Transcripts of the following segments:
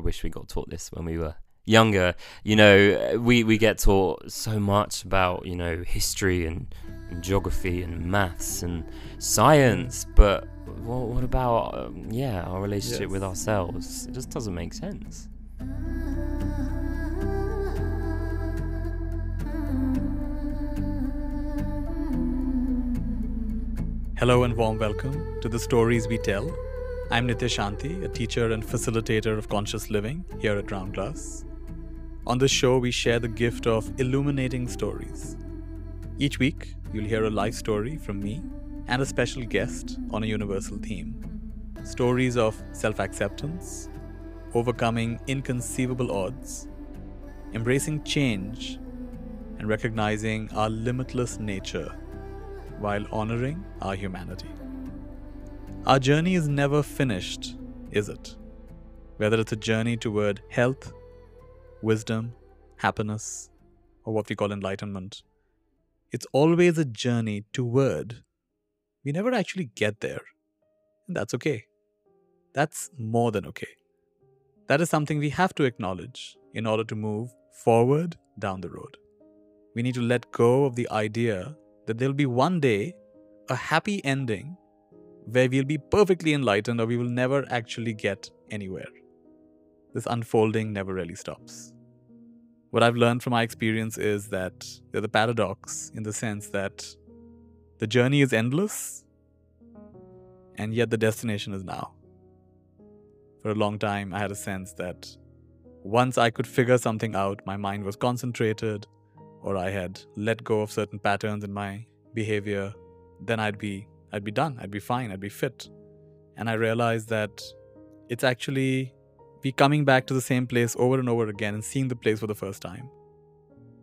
I wish we got taught this when we were younger. You know, we get taught so much about, you know, history and geography and maths and science, but what about our relationship with ourselves? It just doesn't make sense. Hello and warm welcome to The Stories We Tell. I'm Nithya Shanti, a teacher and facilitator of conscious living here at Roundglass. On this show, we share the gift of illuminating stories. Each week, you'll hear a life story from me and a special guest on a universal theme. Stories of self-acceptance, overcoming inconceivable odds, embracing change, and recognizing our limitless nature while honoring our humanity. Our journey is never finished, is it? Whether it's a journey toward health, wisdom, happiness, or what we call enlightenment, it's always a journey toward. We never actually get there. And that's okay. That's more than okay. That is something we have to acknowledge in order to move forward down the road. We need to let go of the idea that there'll be one day a happy ending where we'll be perfectly enlightened or we will never actually get anywhere. This unfolding never really stops. What I've learned from my experience is that there's a paradox in the sense that the journey is endless and yet the destination is now. For a long time, I had a sense that once I could figure something out, my mind was concentrated, or I had let go of certain patterns in my behavior, then I'd be done, I'd be fine, I'd be fit. And I realized that it's actually me coming back to the same place over and over again and seeing the place for the first time.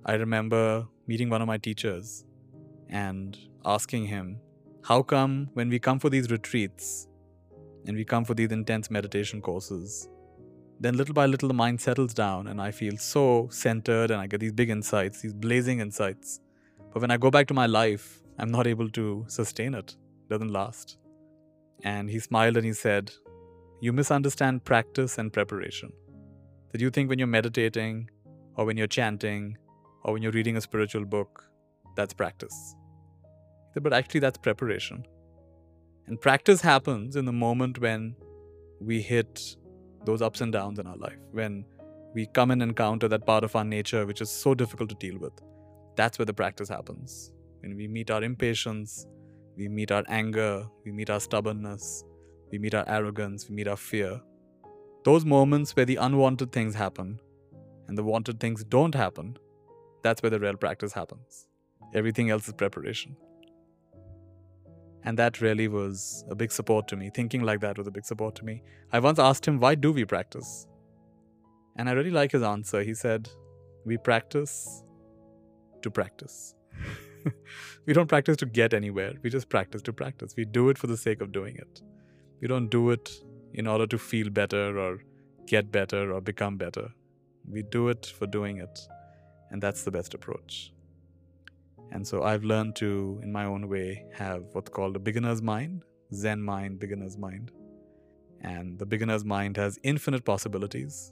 I remember meeting one of my teachers and asking him, how come when we come for these retreats and we come for these intense meditation courses, then little by little the mind settles down and I feel so centered and I get these big insights, these blazing insights. But when I go back to my life, I'm not able to sustain it. Doesn't last. And he smiled and he said, you misunderstand practice and preparation. That you think when you're meditating or when you're chanting or when you're reading a spiritual book, that's practice. He said, but actually that's preparation. And practice happens in the moment when we hit those ups and downs in our life, when we come and encounter that part of our nature which is so difficult to deal with. That's where the practice happens. When we meet our impatience, we meet our anger, we meet our stubbornness, we meet our arrogance, we meet our fear. Those moments where the unwanted things happen and the wanted things don't happen, that's where the real practice happens. Everything else is preparation. And that really was a big support to me. Thinking like that was a big support to me. I once asked him, why do we practice? And I really like his answer. He said, we practice to practice. We don't practice to get anywhere. We just practice to practice. We do it for the sake of doing it. We don't do it in order to feel better or get better or become better. We do it for doing it. And that's the best approach. And so I've learned to, in my own way, have what's called a beginner's mind, Zen mind, beginner's mind. And the beginner's mind has infinite possibilities.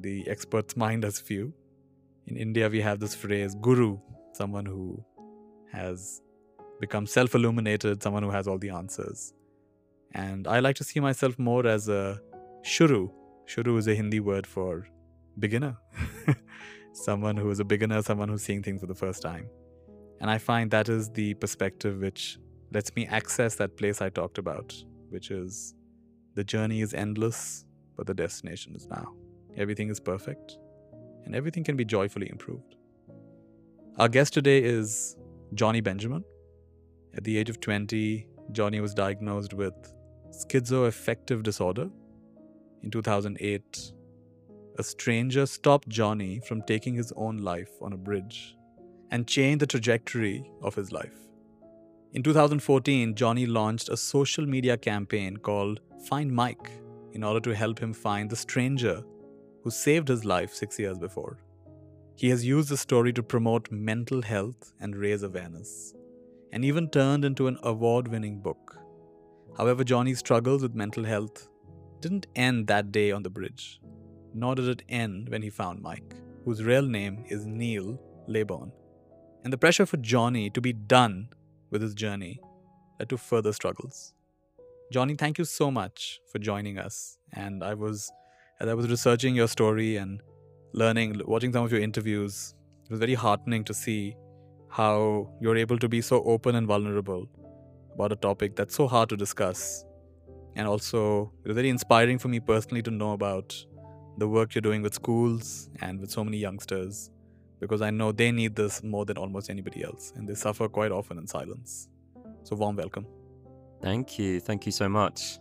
The expert's mind has few. In India, we have this phrase, guru, someone who has become self-illuminated, someone who has all the answers. And I like to see myself more as a shuru. Shuru is a Hindi word for beginner. Someone who is a beginner, someone who's seeing things for the first time. And I find that is the perspective which lets me access that place I talked about, which is the journey is endless, but the destination is now. Everything is perfect, and everything can be joyfully improved. Our guest today is Johnny Benjamin. At the age of 20, Johnny was diagnosed with schizoaffective disorder. In 2008, a stranger stopped Johnny from taking his own life on a bridge and changed the trajectory of his life. In 2014, Johnny launched a social media campaign called Find Mike in order to help him find the stranger who saved his life 6 years before. He has used the story to promote mental health and raise awareness, and even turned into an award-winning book. However, Johnny's struggles with mental health didn't end that day on the bridge. nor did it end when he found Mike, whose real name is Neil Ladybourn. And the pressure for Johnny to be done with his journey led to further struggles. Johnny, thank you so much for joining us. And as I was researching your story and watching some of your interviews, it was very heartening to see how you're able to be so open and vulnerable about a topic that's so hard to discuss. And also, it was very inspiring for me personally to know about the work you're doing with schools and with so many youngsters, because I know they need this more than almost anybody else, and they suffer quite often in silence. So warm welcome. Thank you. Thank you so much.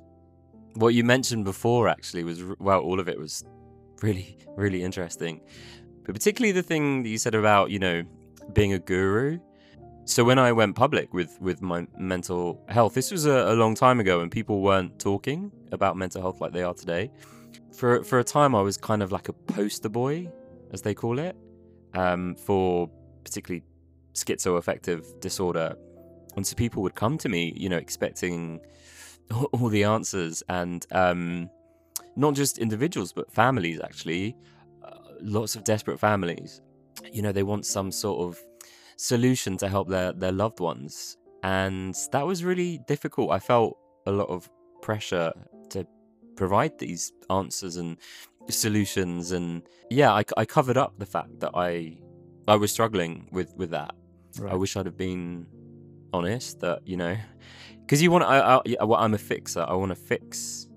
What you mentioned before actually was, well, all of it was really, really interesting. But particularly the thing that you said about, you know, being a guru. So when I went public with my mental health, this was a long time ago, and people weren't talking about mental health like they are today. For a time, I was kind of like a poster boy, as they call it, for particularly schizoaffective disorder. And so people would come to me, you know, expecting all the answers, and not just individuals, but families, actually. Lots of desperate families. You know, they want some sort of solution to help their loved ones. And that was really difficult. I felt a lot of pressure to provide these answers and solutions. And yeah, I covered up the fact that I was struggling with that. Right. I wish I'd have been honest that, you know, because you want, I'm a fixer. I want to fix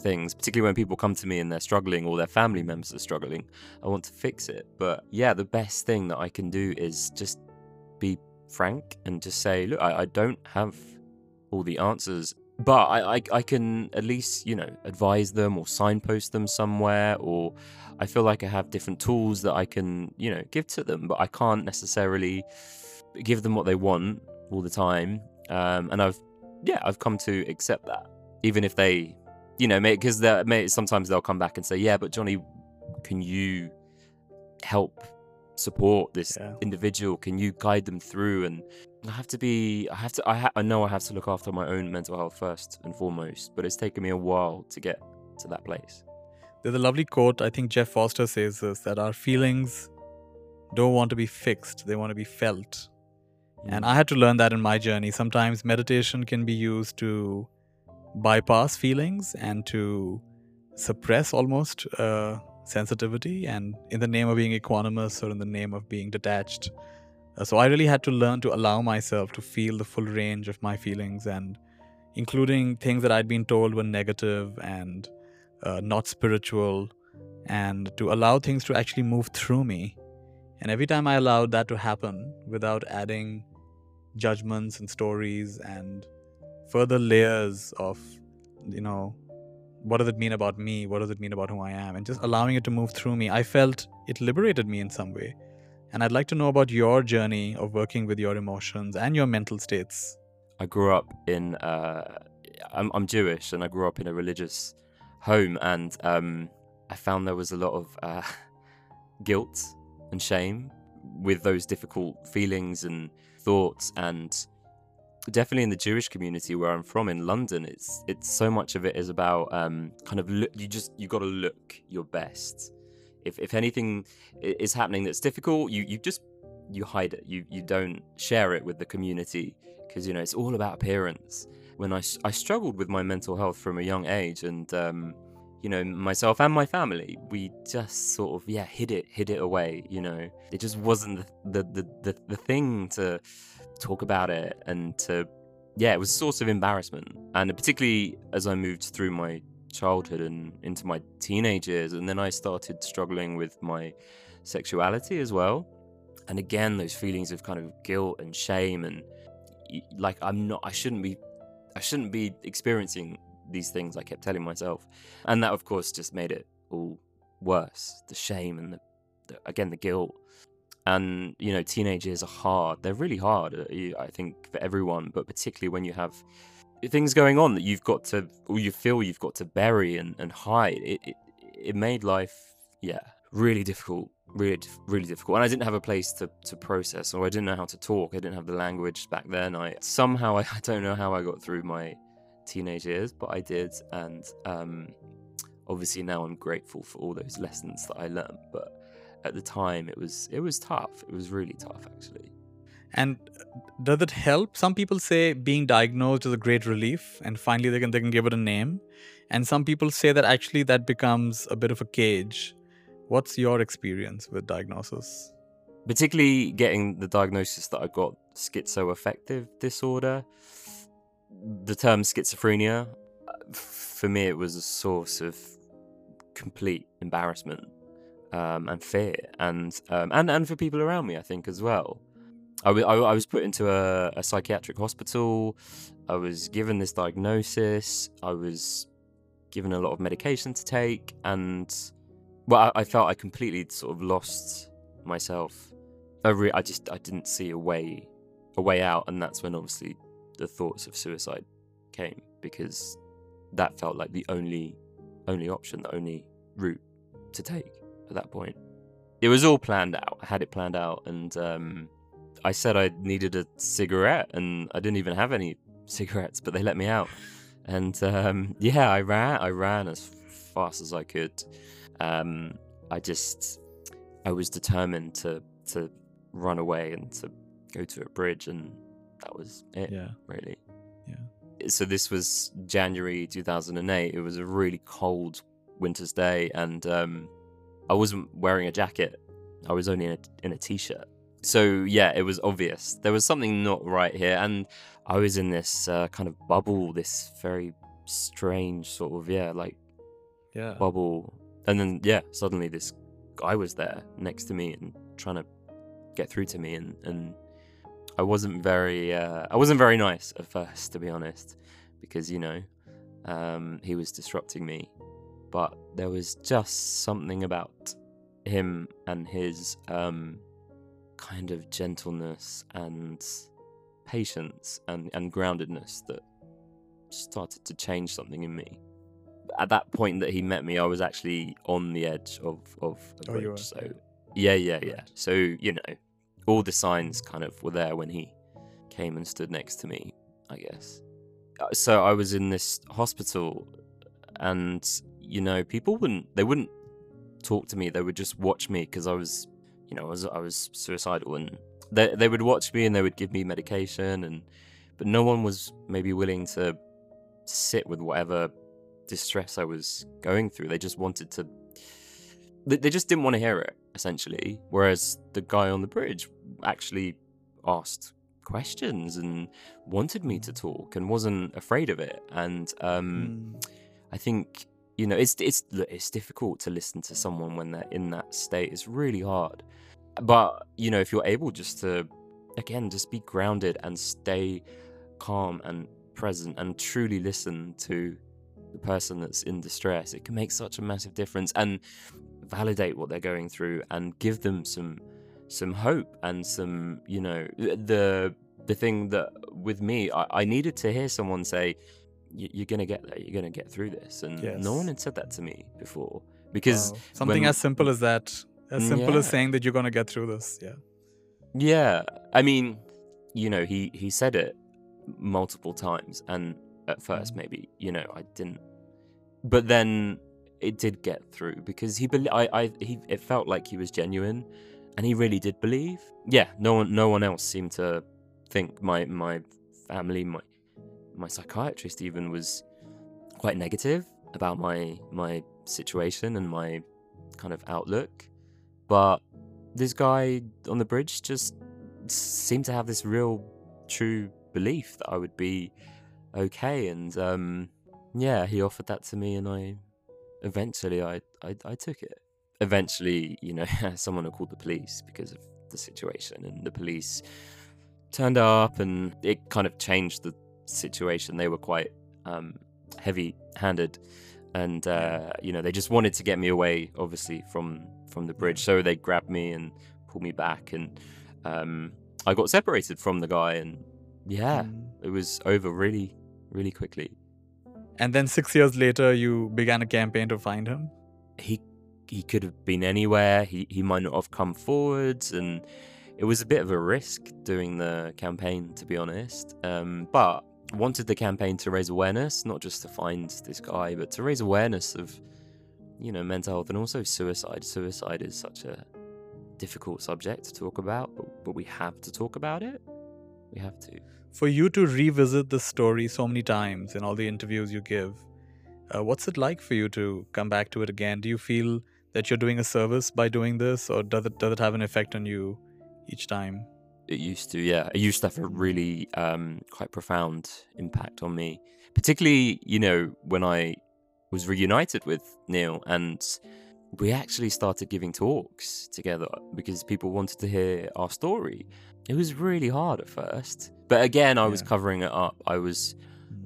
things, particularly when people come to me and they're struggling or their family members are struggling. I want to fix it. But yeah, the best thing that I can do is just be frank and just say, look, I don't have all the answers, but I can at least, you know, advise them or signpost them somewhere, or I feel like I have different tools that I can, you know, give to them, but I can't necessarily give them what they want all the time. And I've come to accept that, even if they, you know, because sometimes they'll come back and say, yeah, but Johnny, can you help support this individual? Can you guide them through? And I know I have to look after my own mental health first and foremost, but it's taken me a while to get to that place. There's a lovely quote. I think Jeff Foster says this, that our feelings don't want to be fixed. They want to be felt. Mm. And I had to learn that in my journey. Sometimes meditation can be used to bypass feelings and to suppress almost sensitivity, and in the name of being equanimous or in the name of being detached. So I really had to learn to allow myself to feel the full range of my feelings, and including things that I'd been told were negative and not spiritual, and to allow things to actually move through me. And every time I allowed that to happen without adding judgments and stories and further layers of, you know, what does it mean about me? What does it mean about who I am? And just allowing it to move through me, I felt it liberated me in some way. And I'd like to know about your journey of working with your emotions and your mental states. I grew up in, I'm Jewish, and I grew up in a religious home, and I found there was a lot of guilt and shame with those difficult feelings and thoughts. And definitely in the Jewish community where I'm from in London, it's so much of it is about kind of look, you got to look your best. If anything is happening that's difficult, you hide it. You don't share it with the community, because, you know, it's all about appearance. When I struggled with my mental health from a young age, and you know, myself and my family, we just sort of hid it away. You know, it just wasn't the thing to talk about it, and it was a source of embarrassment. And particularly as I moved through my childhood and into my teenage years, and then I started struggling with my sexuality as well, and again those feelings of kind of guilt and shame, and like I shouldn't be experiencing these things, I kept telling myself. And that of course just made it all worse, the shame and the guilt. And, you know, teenage years are hard. They're really hard, I think, for everyone, but particularly when you have things going on that you've got to, or you feel you've got to bury and hide. It made life, really difficult, really difficult. And I didn't have a place to process, or I didn't know how to talk. I didn't have the language back then. I don't know how I got through my teenage years, but I did. And Obviously now I'm grateful for all those lessons that I learned, but at the time it was tough. It was really tough, actually. And does it help? Some people say being diagnosed is a great relief and finally they can give it a name. And some people say that actually that becomes a bit of a cage. What's your experience with diagnosis? Particularly getting the diagnosis that I got, schizoaffective disorder, the term schizophrenia, for me it was a source of complete embarrassment and fear, and for people around me, I think, as well. I was put into a psychiatric hospital. I was given this diagnosis. I was given a lot of medication to take, and well, I felt I completely sort of lost myself. I didn't see a way out, and that's when obviously the thoughts of suicide came, because that felt like the only option, the only route to take at that point. It was all planned out. I had it planned out, and I said I needed a cigarette, and I didn't even have any cigarettes, but they let me out. And yeah, I ran as fast as I could. I was determined to run away and to go to a bridge, and that was it, yeah. Really. Yeah. So this was January 2008. It was a really cold winter's day, and I wasn't wearing a jacket. I was only in a t-shirt. So yeah, it was obvious. There was something not right here, and I was in this kind of bubble, this very strange sort of, bubble. And then, suddenly this guy was there next to me and trying to get through to me, and I wasn't very nice at first, to be honest, because, he was disrupting me. But there was just something about him and his kind of gentleness and patience and groundedness that started to change something in me. At that point that he met me, I was actually on the edge of a bridge. Oh, you were. So yeah. So, all the signs kind of were there when he came and stood next to me, I guess. So I was in this hospital, and, people wouldn't talk to me. They would just watch me, because I was suicidal, and they would watch me and they would give me medication, but no one was maybe willing to sit with whatever distress I was going through. They just didn't want to hear it, essentially. Whereas the guy on the bridge actually asked questions and wanted me to talk and wasn't afraid of it. And I think, it's difficult to listen to someone when they're in that state. It's really hard. But, if you're able just to, again, just be grounded and stay calm and present and truly listen to the person that's in distress, it can make such a massive difference, and validate what they're going through and give them some hope and some, the thing that with me, I needed to hear someone say, you're going to get there, you're going to get through this. And yes. No one had said that to me before, because... Wow. Something as simple as that, as saying that you're going to get through this. Yeah. Yeah. I mean, he said it multiple times, and at first maybe, I didn't, but then it did get through, because it felt like he was genuine and he really did believe. Yeah, no one else seemed to think. My family, my psychiatrist even, was quite negative about my situation and my kind of outlook, but this guy on the bridge just seemed to have this real true belief that I would be okay, and he offered that to me, and I eventually took it. Eventually, someone had called the police because of the situation, and the police turned up, and it kind of changed the situation. They were quite heavy-handed, and they just wanted to get me away, obviously, from the bridge. So they grabbed me and pulled me back, and I got separated from the guy, and it was over really, really quickly. And then 6 years later, you began a campaign to find him? He could have been anywhere. He might not have come forwards. And it was a bit of a risk doing the campaign, to be honest. But wanted the campaign to raise awareness, not just to find this guy, but to raise awareness of you know, mental health and also suicide. Suicide is such a difficult subject to talk about, but we have to talk about it. We have to. For you to revisit this story so many times in all the interviews you give, what's it like for you to come back to it again? Do you feel that you're doing a service by doing this, or does it have an effect on you each time? It used to, yeah. It used to have a really quite profound impact on me, particularly, you know, when I was reunited with Neil and we actually started giving talks together because people wanted to hear our story. It was really hard at first, but again, I was covering it up. I was,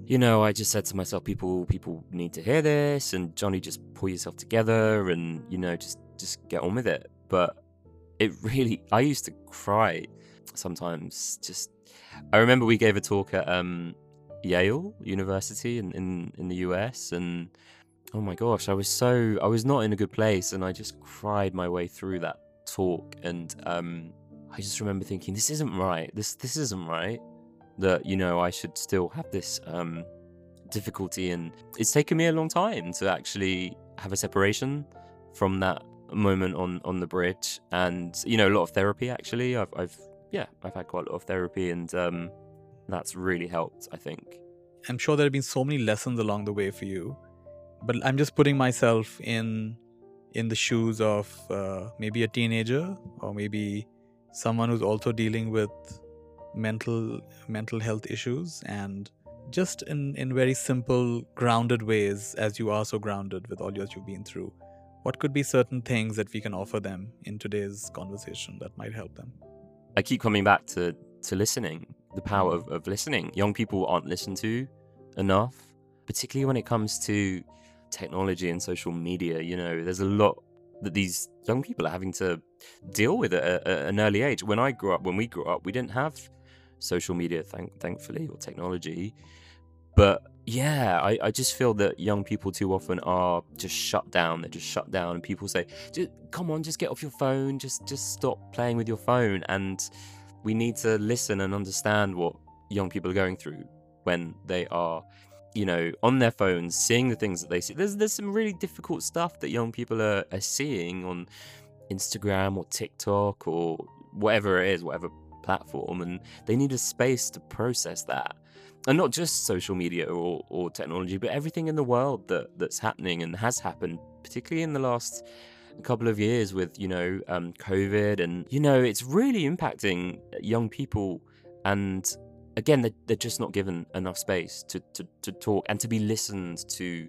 you know, I just said to myself, people need to hear this, and Johnny, just pull yourself together and, you know, just get on with it. But it really, I used to cry sometimes. Just, I remember we gave a talk at Yale University in the US, and oh my gosh, I was not in a good place, and I just cried my way through that talk. And I just remember thinking, this isn't right. This isn't right. That, you know, I should still have this difficulty. And it's taken me a long time to actually have a separation from that moment on the bridge. And, you know, a lot of therapy, actually. I've had quite a lot of therapy, and that's really helped, I think. I'm sure there have been so many lessons along the way for you, but I'm just putting myself in the shoes of maybe a teenager, or maybe someone who's also dealing with mental health issues, and just in very simple, grounded ways, as you are so grounded with all that you've been through. What could be certain things that we can offer them in today's conversation that might help them? I keep coming back to listening, the power of listening. Young people aren't listened to enough, particularly when it comes to technology and social media. You know, there's a lot that these young people are having to deal with at an early age. When we grew up, we didn't have social media, thankfully, or technology. But yeah, I just feel that young people too often are just shut down. They're just shut down, and people say, come on, just get off your phone, just stop playing with your phone. And we need to listen and understand what young people are going through when they are, you know, on their phones, seeing the things that they see. There's some really difficult stuff that young people are seeing on Instagram or TikTok or whatever it is, whatever platform, and they need a space to process that. And not just social media or technology, but everything in the world that's happening and has happened, particularly in the last couple of years with, you know, COVID. And, you know, it's really impacting young people. And again, they're just not given enough space to talk and to be listened to.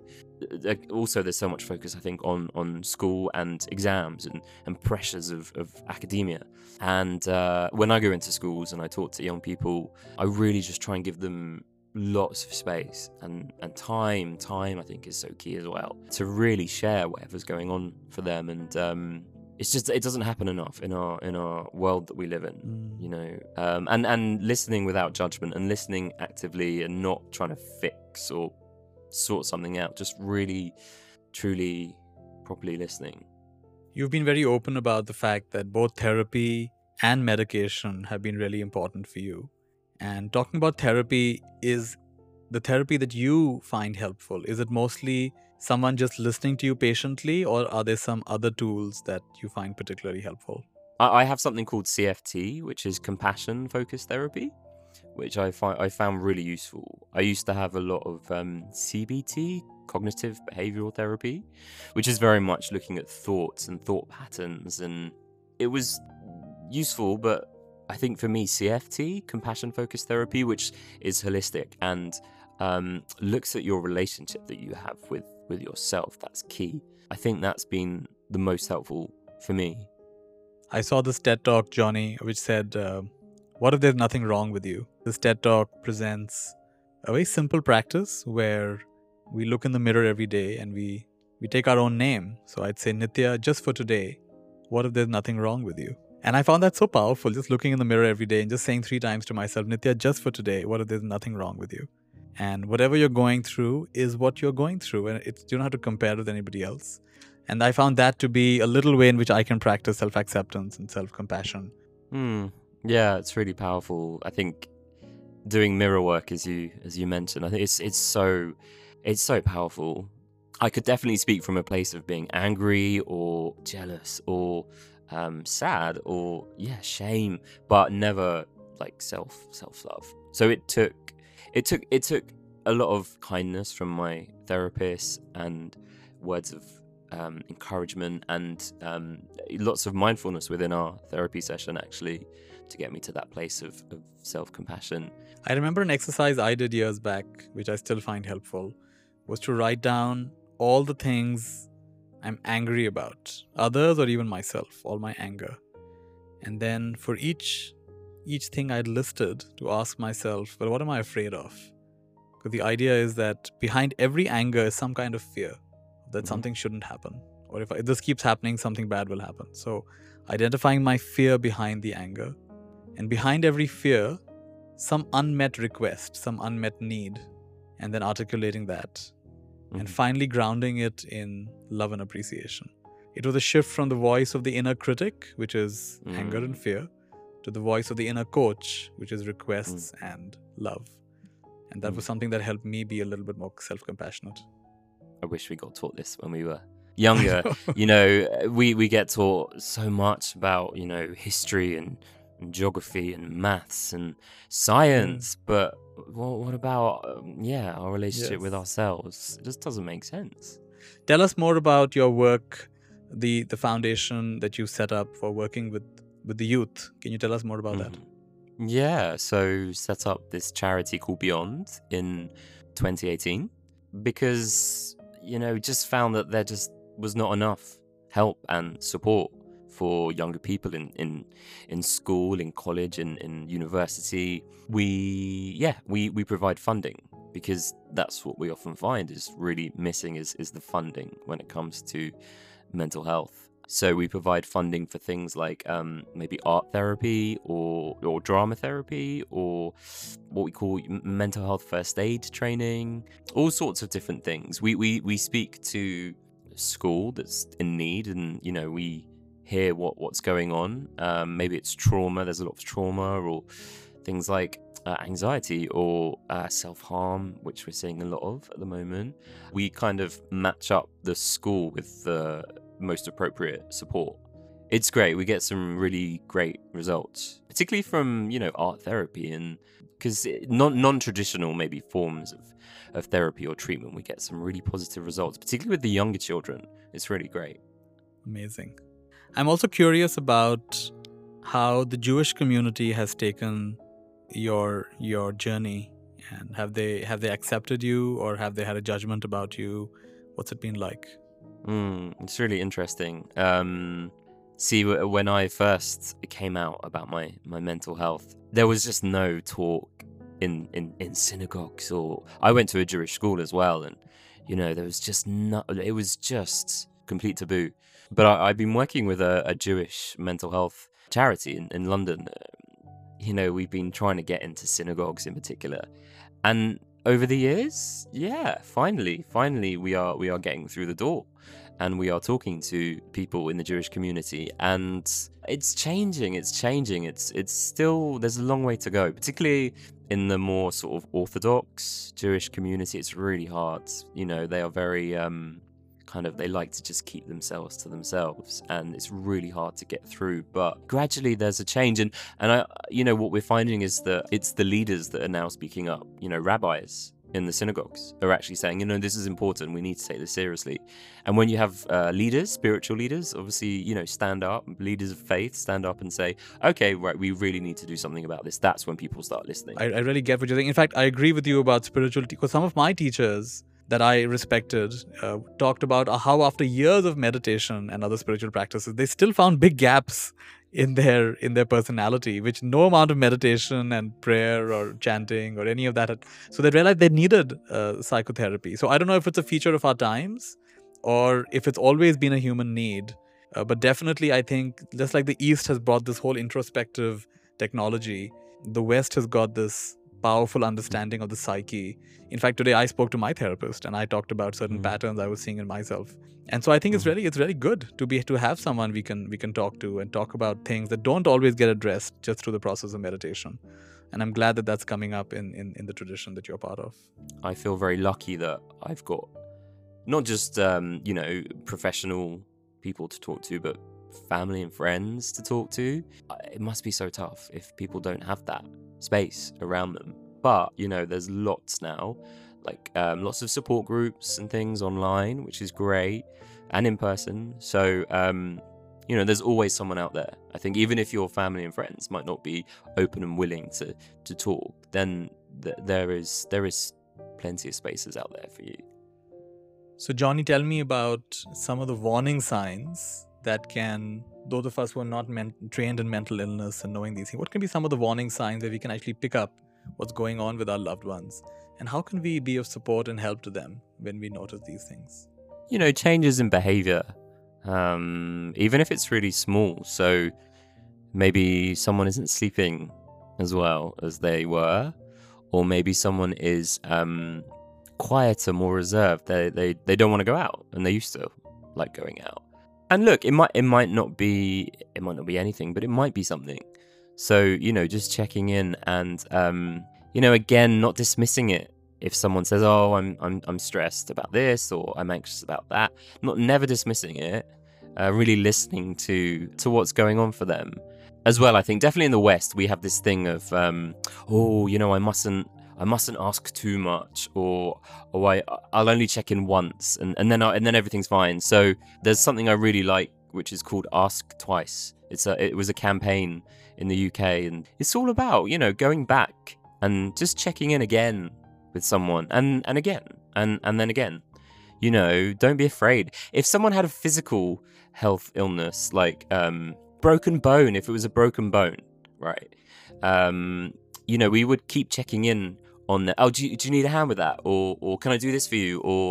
Also, there's so much focus, I think, on school and exams and pressures of academia. And when I go into schools and I talk to young people, I really just try and give them lots of space and time. Time, I think, is so key as well, to really share whatever's going on for them. And it's just, it doesn't happen enough in our world that we live in, you know, and listening without judgment, and listening actively, and not trying to fix or sort something out, just really, truly, properly listening. You've been very open about the fact that both therapy and medication have been really important for you. And talking about therapy, is the therapy that you find helpful, is it mostly someone just listening to you patiently, or are there some other tools that you find particularly helpful? I have something called CFT, which is compassion-focused therapy, which I found really useful. I used to have a lot of CBT, cognitive behavioral therapy, which is very much looking at thoughts and thought patterns, and it was useful. But I think for me, CFT, compassion-focused therapy, which is holistic and looks at your relationship that you have with yourself. That's key. I think that's been the most helpful for me. I saw this TED Talk, Johnny, which said, what if there's nothing wrong with you? This TED Talk presents a very simple practice where we look in the mirror every day and we take our own name. So I'd say, Nithya, just for today, what if there's nothing wrong with you? And I found that so powerful, just looking in the mirror every day and just saying 3 times to myself, Nithya, just for today, what if there's nothing wrong with you? And whatever you're going through is what you're going through. And it's, you don't have to compare it with anybody else. And I found that to be a little way in which I can practice self-acceptance and self-compassion. Yeah, it's really powerful. I think doing mirror work, as you mentioned, I think it's so powerful. I could definitely speak from a place of being angry or jealous or sad or shame, but never like self-love. So it took a lot of kindness from my therapist and words of encouragement and lots of mindfulness within our therapy session, actually, to get me to that place of self-compassion. I remember an exercise I did years back, which I still find helpful, was to write down all the things I'm angry about, others or even myself, all my anger. And then for each thing I'd listed, to ask myself, well, what am I afraid of? Because the idea is that behind every anger is some kind of fear that something shouldn't happen. Or if this keeps happening, something bad will happen. So identifying my fear behind the anger. And behind every fear, some unmet request, some unmet need. And then articulating that. And finally grounding it in love and appreciation. It was a shift from the voice of the inner critic, which is anger and fear, to the voice of the inner coach, which is requests and love. And that was something that helped me be a little bit more self-compassionate. I wish we got taught this when we were younger. You know, we get taught so much about, you know, history and geography and maths and science, but what about our relationship with ourselves? It just doesn't make sense. Tell us more about your work, the foundation that you set up for working with the youth. Can you tell us more about that? Yeah, so set up this charity called Beyond in 2018 because, you know, just found that there just was not enough help and support for younger people in school, in college, in university. We provide funding because that's what we often find is really missing is the funding when it comes to mental health. So we provide funding for things like maybe art therapy or drama therapy or what we call mental health first aid training, all sorts of different things. We speak to school that's in need and, you know, we hear what's going on. Maybe it's trauma. There's a lot of trauma or things like anxiety or self-harm, which we're seeing a lot of at the moment. We kind of match up the school with the most appropriate support. It's great. We get some really great results, particularly from, you know, art therapy and because non-traditional maybe forms of therapy or treatment. We get some really positive results, particularly with the younger children. It's really great. Amazing. I'm also curious about how the Jewish community has taken your journey, and have they accepted you or have they had a judgment about you? What's it been like? It's really interesting. When I first came out about my mental health, there was just no talk in synagogues, or I went to a Jewish school as well, and, you know, there was just no. It was just complete taboo. But I've been working with a Jewish mental health charity in London. You know, we've been trying to get into synagogues in particular. And over the years, finally we are getting through the door and we are talking to people in the Jewish community. And it's changing. It's still, there's a long way to go, particularly in the more sort of Orthodox Jewish community. It's really hard. You know, they are very... they like to just keep themselves to themselves, and it's really hard to get through, but gradually there's a change. And I, you know, what we're finding is that it's the leaders that are now speaking up. You know, rabbis in the synagogues are actually saying, you know, this is important, we need to take this seriously. And when you have leaders, spiritual leaders, obviously, you know, stand up, leaders of faith stand up and say, okay, right, we really need to do something about this. That's when people start listening. I really get what you're saying. In fact, I agree with you about spirituality, because some of my teachers that I respected talked about how after years of meditation and other spiritual practices, they still found big gaps in their personality, which no amount of meditation and prayer or chanting or any of that had. So they realized they needed psychotherapy. So I don't know if it's a feature of our times or if it's always been a human need. But definitely, I think, just like the East has brought this whole introspective technology, the West has got this powerful understanding of the psyche. In fact, today I spoke to my therapist and I talked about certain patterns I was seeing in myself. And so I think it's really good to have someone we can talk to and talk about things that don't always get addressed just through the process of meditation. And I'm glad that that's coming up in the tradition that you're part of. I feel very lucky that I've got not just, you know, professional people to talk to, but family and friends to talk to. It must be so tough if people don't have that space around them. But, you know, there's lots now, like lots of support groups and things online, which is great, and in person. So, you know, there's always someone out there. I think even if your family and friends might not be open and willing to talk, then there is plenty of spaces out there for you. So Johnny, tell me about some of the warning signs that can, those of us who are not trained in mental illness and knowing these things, what can be some of the warning signs that we can actually pick up what's going on with our loved ones? And how can we be of support and help to them when we notice these things? You know, changes in behavior, even if it's really small. So maybe someone isn't sleeping as well as they were, or maybe someone is quieter, more reserved. They don't want to go out, and they used to like going out. And look, it might not be anything, but it might be something. So, you know, just checking in and, you know, again, not dismissing it. If someone says, "Oh, I'm stressed about this," or "I'm anxious about that," never dismissing it. Really listening to what's going on for them, as well. I think definitely in the West we have this thing of, "Oh, you know, I mustn't ask too much," or I'll only check in once, and then everything's fine. So there's something I really like, which is called Ask Twice. It was a campaign in the UK, and it's all about, you know, going back and just checking in again with someone, and again, and then again. You know, don't be afraid. If someone had a physical health illness, like broken bone, if it was a broken bone, right? You know, we would keep checking in on the, "Oh, do you need a hand with that?" Or "Can I do this for you?" Or,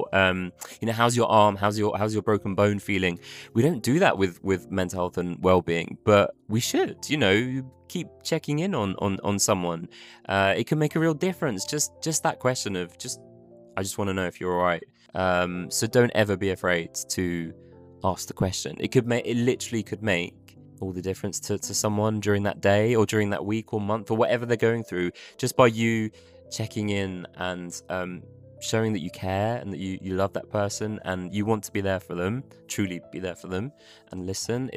you know, "How's your arm? How's your broken bone feeling?" We don't do that with mental health and well-being, but we should, you know, keep checking in on someone. It can make a real difference. Just that question of I just want to know if you're all right. So don't ever be afraid to ask the question. It literally could make all the difference to someone during that day or during that week or month or whatever they're going through, just by you checking in and showing that you care and that you love that person and you want to be there for them, truly be there for them and listen.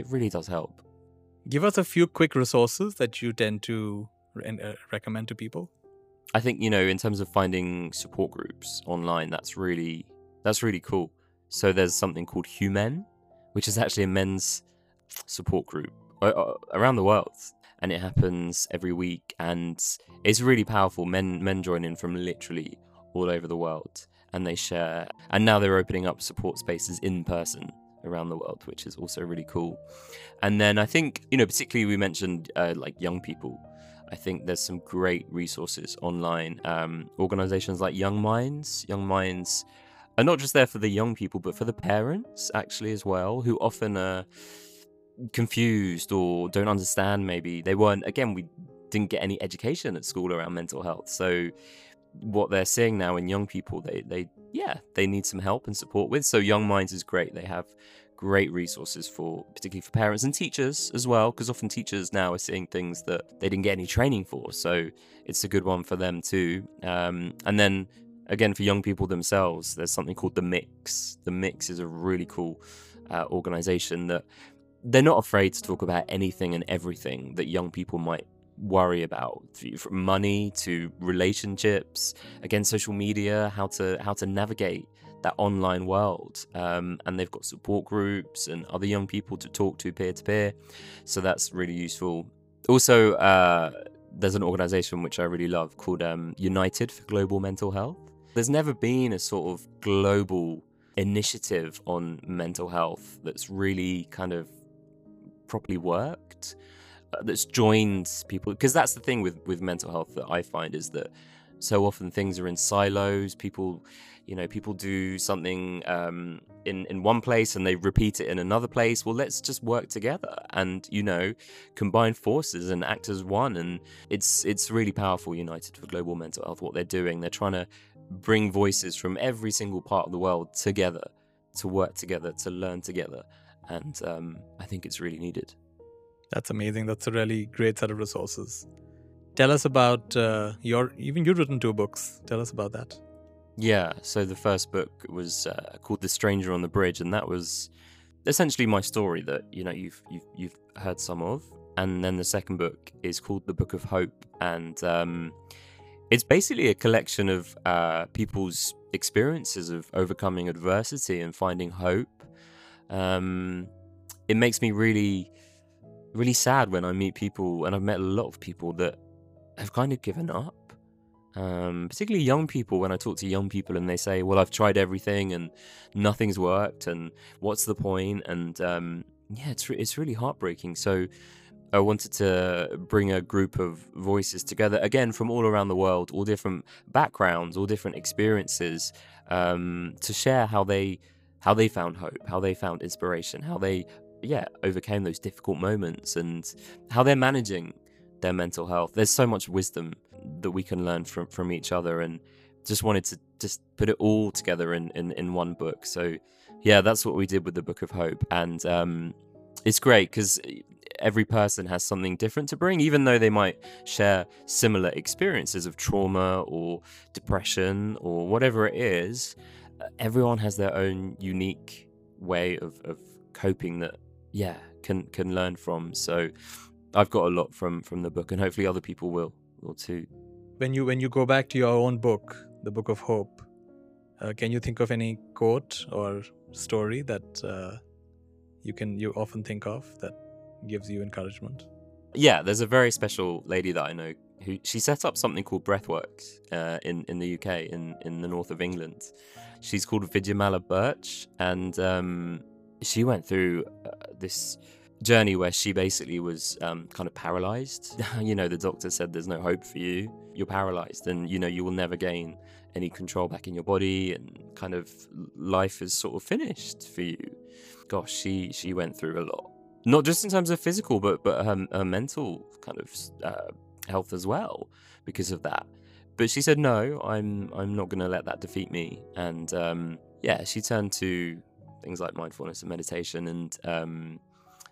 It really does help. Give us a few quick resources that you tend to recommend to people. I think, you know, in terms of finding support groups online, that's really cool. So there's something called Humen, which is actually a men's support group around the world, and it happens every week, and it's really powerful. Men join in from literally all over the world, and they share. And now they're opening up support spaces in person around the world, which is also really cool. And then I think, you know, particularly we mentioned like young people. I think there's some great resources online. Organizations like Young Minds. Young Minds are not just there for the young people, but for the parents actually as well, who often are confused or don't understand. Maybe we didn't get any education at school around mental health. So what they're seeing now in young people, they need some help and support with. So Young Minds is great. They have great resources particularly for parents and teachers as well, because often teachers now are seeing things that they didn't get any training for. So it's a good one for them too. And then again, for young people themselves, there's something called The Mix. The Mix is a really cool organization that they're not afraid to talk about anything and everything that young people might worry about, from money to relationships, again, social media, how to navigate that online world. And they've got support groups and other young people to talk to peer-to-peer. So that's really useful. Also, there's an organization which I really love called United for Global Mental Health. There's never been a sort of global initiative on mental health that's really kind of properly worked, that's joined people. Because that's the thing with mental health that I find, is that so often things are in silos. People do something in one place and they repeat it in another place. Well, let's just work together and, you know, combine forces and act as one. And it's really powerful, United for Global Mental Health, what they're doing. They're trying to bring voices from every single part of the world together, to work together, to learn together. And I think it's really needed. That's amazing. That's a really great set of resources. Tell us about you've written 2 books. Tell us about that. Yeah, so the first book was called The Stranger on the Bridge, and that was essentially my story that, you know, you've heard some of. And then the second book is called The Book of Hope, and it's basically a collection of people's experiences of overcoming adversity and finding hope. It makes me really, really sad when I meet people, and I've met a lot of people that have kind of given up. Particularly young people, when I talk to young people and they say, well, I've tried everything and nothing's worked and what's the point? And yeah, it's really heartbreaking. So I wanted to bring a group of voices together, again, from all around the world, all different backgrounds, all different experiences, to share how they found hope, how they found inspiration, how they, overcame those difficult moments, and how they're managing their mental health. There's so much wisdom that we can learn from each other, and just wanted to just put it all together in one book. So yeah, that's what we did with The Book of Hope. And it's great because every person has something different to bring, even though they might share similar experiences of trauma or depression or whatever it is. Everyone has their own unique way of coping that can learn from. So I've got a lot from the book, and hopefully other people will too. When you go back to your own book, The Book of Hope, can you think of any quote or story that you often think of that gives you encouragement? Yeah, there's a very special lady that I know who, she set up something called Breathworks in the UK, in the north of England. She's called Vidyamala Birch, and she went through this journey where she basically was kind of paralyzed. You know, the doctor said, there's no hope for you, you're paralyzed, and you know, you will never gain any control back in your body, and kind of life is sort of finished for you. Gosh, she went through a lot, not just in terms of physical but her mental kind of health as well because of that. But she said, no, I'm not gonna let that defeat me. And she turned to things like mindfulness and meditation, and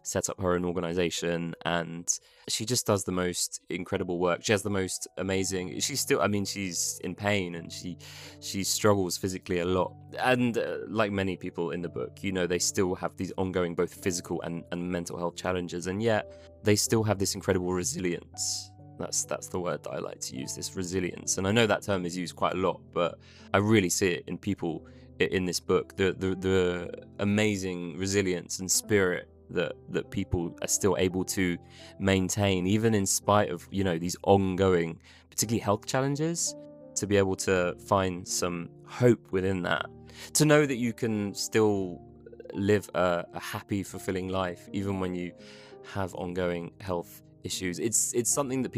set up her own organization, and she just does the most incredible work. She has the most amazing, she's in pain, and she struggles physically a lot, and like many people in the book, you know, they still have these ongoing both physical and mental health challenges, and yet they still have this incredible resilience. That's the word that I like to use, this resilience. And I know that term is used quite a lot, but I really see it in people in this book, the amazing resilience and spirit that people are still able to maintain, even in spite of, you know, these ongoing, particularly health challenges, to be able to find some hope within that, to know that you can still live a happy, fulfilling life, even when you have ongoing health issues. It's something that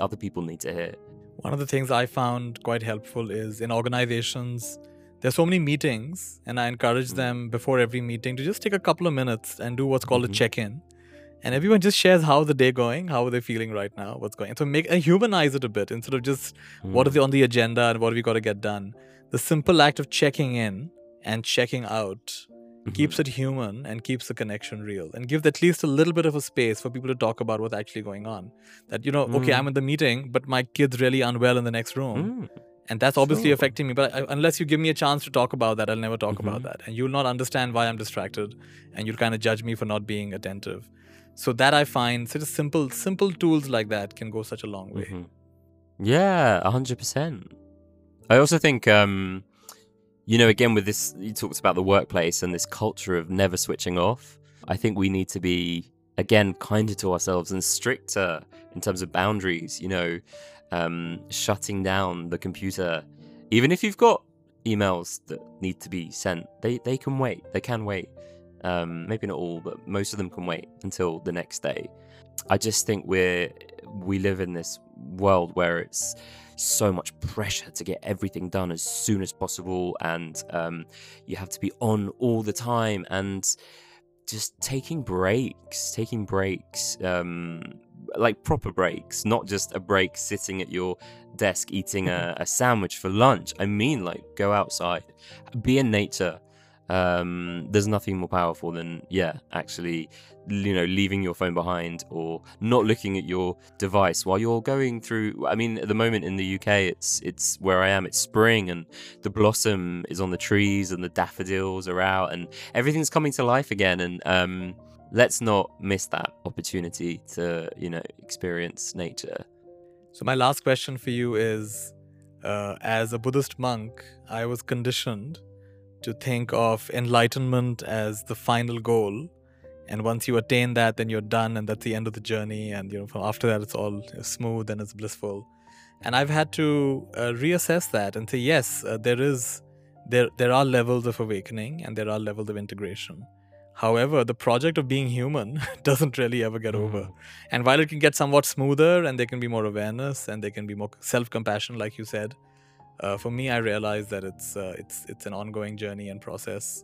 other people need to hear. One of the things I found quite helpful is in organizations, there's so many meetings, and I encourage them before every meeting to just take a couple of minutes and do what's called a check-in. And everyone just shares how the day going, how are they feeling right now, what's going on. So humanize it a bit instead of just what is on the agenda and what have we got to get done. The simple act of checking in and checking out keeps it human and keeps the connection real, and gives at least a little bit of a space for people to talk about what's actually going on. That, you know, okay, I'm in the meeting, but my kid's really unwell in the next room. And that's obviously affecting me. But unless you give me a chance to talk about that, I'll never talk about that. And you'll not understand why I'm distracted. And you'll kind of judge me for not being attentive. So that, I find, sort of simple tools like that can go such a long way. Yeah, 100%. I also think, again, with this, you talked about the workplace and this culture of never switching off. I think we need to be, again, kinder to ourselves and stricter in terms of boundaries, you know. Shutting down the computer, even if you've got emails that need to be sent, they can wait. They can wait. Maybe not all, but most of them can wait until the next day. I just think we live in this world where it's so much pressure to get everything done as soon as possible, and you have to be on all the time, and just taking breaks, like proper breaks, not just a break sitting at your desk eating a sandwich for lunch. I mean, like, go outside, be in nature, There's nothing more powerful than, actually, leaving your phone behind or not looking at your device while you're going through. I mean, at the moment in the UK, it's where I am, it's spring, and the blossom is on the trees and the daffodils are out and everything's coming to life again. And let's not miss that opportunity to, experience nature. So my last question for you is, as a Buddhist monk, I was conditioned to think of enlightenment as the final goal, and once you attain that, then you're done, and that's the end of the journey, and from after that it's all smooth and it's blissful. And I've had to reassess that and say, yes, there are levels of awakening and there are levels of integration. However, the project of being human doesn't really ever get over. And while it can get somewhat smoother and there can be more awareness and there can be more self-compassion, like you said, for me, I realize that it's an ongoing journey and process.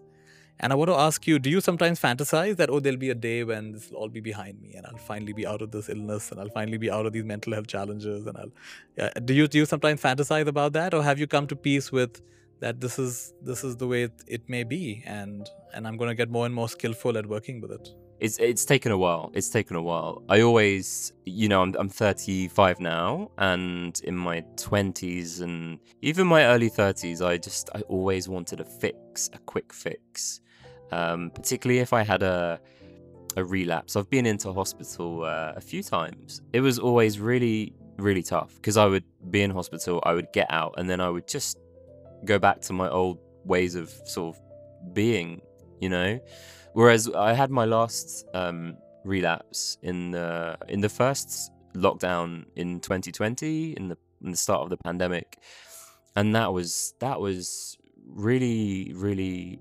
And I want to ask you, do you sometimes fantasize that, oh, there'll be a day when this will all be behind me and I'll finally be out of this illness and I'll finally be out of these mental health challenges? And do you sometimes fantasize about that, or have you come to peace with that this is the way it may be, and I'm going to get more and more skillful at working with it? It's taken a while. It's taken a while. I always, I'm 35 now, and in my 20s and even my early 30s, I always wanted a quick fix, particularly if I had a relapse. I've been into hospital a few times. It was always really, really tough because I would be in hospital, I would get out, and then I would just go back to my old ways of sort of being, Whereas I had my last relapse in the first lockdown in 2020, in the start of the pandemic, and that was really, really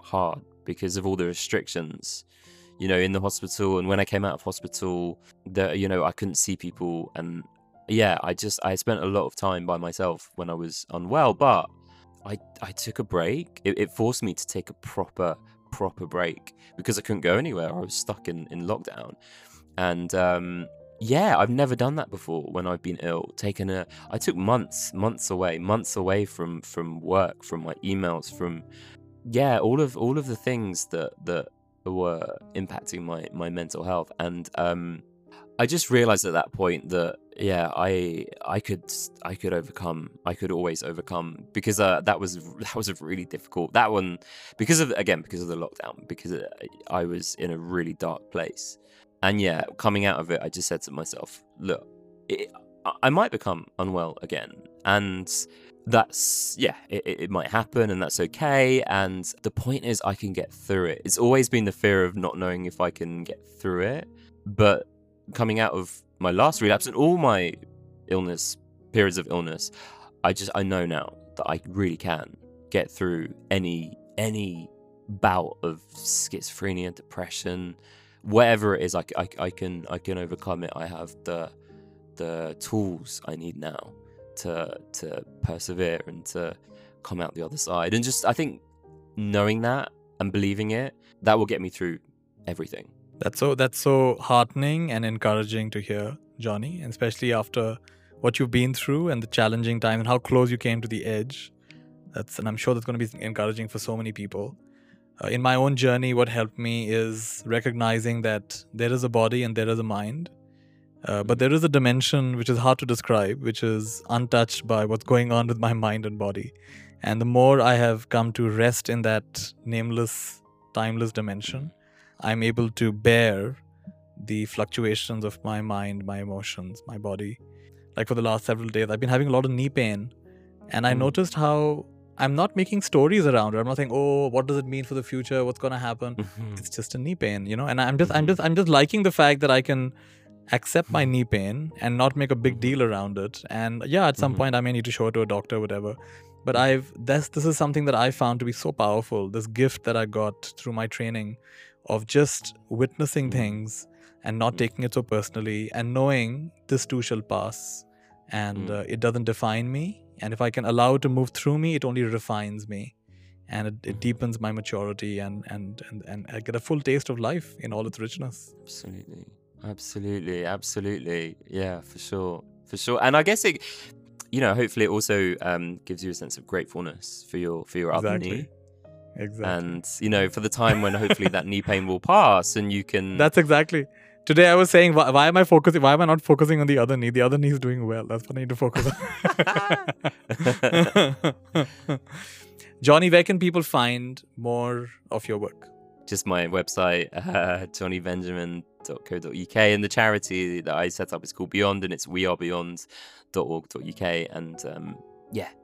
hard because of all the restrictions, in the hospital. And when I came out of hospital, I couldn't see people, and I spent a lot of time by myself when I was unwell. But I took a break. It forced me to take a proper break because I couldn't go anywhere. I was stuck in lockdown, and I've never done that before when I've been ill. I took months away from work, from my emails, from all of the things that were impacting my mental health. And I just realized at that point that I could overcome. I could always overcome, because that was a really difficult, that one, because of the lockdown, because I was in a really dark place. And coming out of it, I just said to myself, look, I might become unwell again, and that's it might happen, and that's okay. And the point is, I can get through it. It's always been the fear of not knowing if I can get through it, but coming out of my last relapse and all my periods of illness, I know now that I really can get through any bout of schizophrenia, depression, whatever it is. I can overcome it. I have the tools I need now to persevere and to come out the other side. And just, I think, knowing that and believing it, that will get me through everything. That's so heartening and encouraging to hear, Johnny, and especially after what you've been through and the challenging times and how close you came to the edge. And I'm sure that's going to be encouraging for so many people. In my own journey, what helped me is recognizing that there is a body and there is a mind, but there is a dimension which is hard to describe, which is untouched by what's going on with my mind and body. And the more I have come to rest in that nameless, timeless dimension, I'm able to bear the fluctuations of my mind, my emotions, my body. Like for the last several days, I've been having a lot of knee pain, and I noticed how I'm not making stories around it. I'm not saying, oh, what does it mean for the future? What's going to happen? It's just a knee pain, And I'm just liking the fact that I can accept my knee pain and not make a big deal around it. And at some point I may need to show it to a doctor or whatever. But this is something that I found to be so powerful, this gift that I got through my training of just witnessing things and not taking it so personally, and knowing this too shall pass, and it doesn't define me. And if I can allow it to move through me, it only refines me, and it deepens my maturity, and I get a full taste of life in all its richness. Absolutely. Yeah, for sure. And I guess it, hopefully it also gives you a sense of gratefulness for your other knee. Exactly. And, you know, for the time when hopefully that knee pain will pass and you can... That's exactly. Today I was saying, why am I focusing? Why am I not focusing on the other knee? The other knee is doing well. That's what I need to focus on. Johnny, where can people find more of your work? Just my website, johnnybenjamin.co.uk, and the charity that I set up is called Beyond, and it's wearebeyond.org.uk, and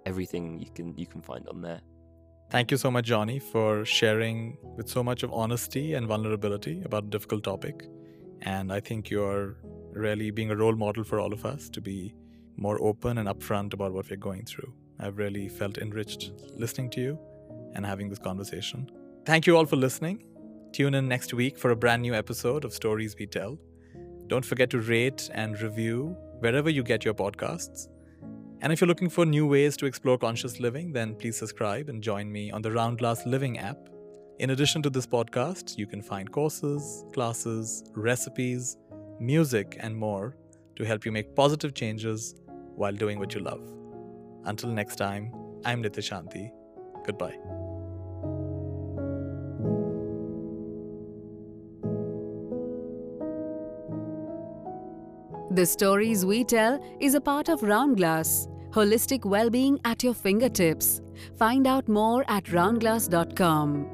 everything you can find on there. Thank you so much, Johnny, for sharing with so much of honesty and vulnerability about a difficult topic. And I think you're really being a role model for all of us to be more open and upfront about what we're going through. I've really felt enriched listening to you and having this conversation. Thank you all for listening. Tune in next week for a brand new episode of Stories We Tell. Don't forget to rate and review wherever you get your podcasts. And if you're looking for new ways to explore conscious living, then please subscribe and join me on the Roundglass Living app. In addition to this podcast, you can find courses, classes, recipes, music, and more to help you make positive changes while doing what you love. Until next time, I'm Nithya Shanti. Goodbye. The Stories We Tell is a part of Roundglass, holistic well-being at your fingertips. Find out more at roundglass.com.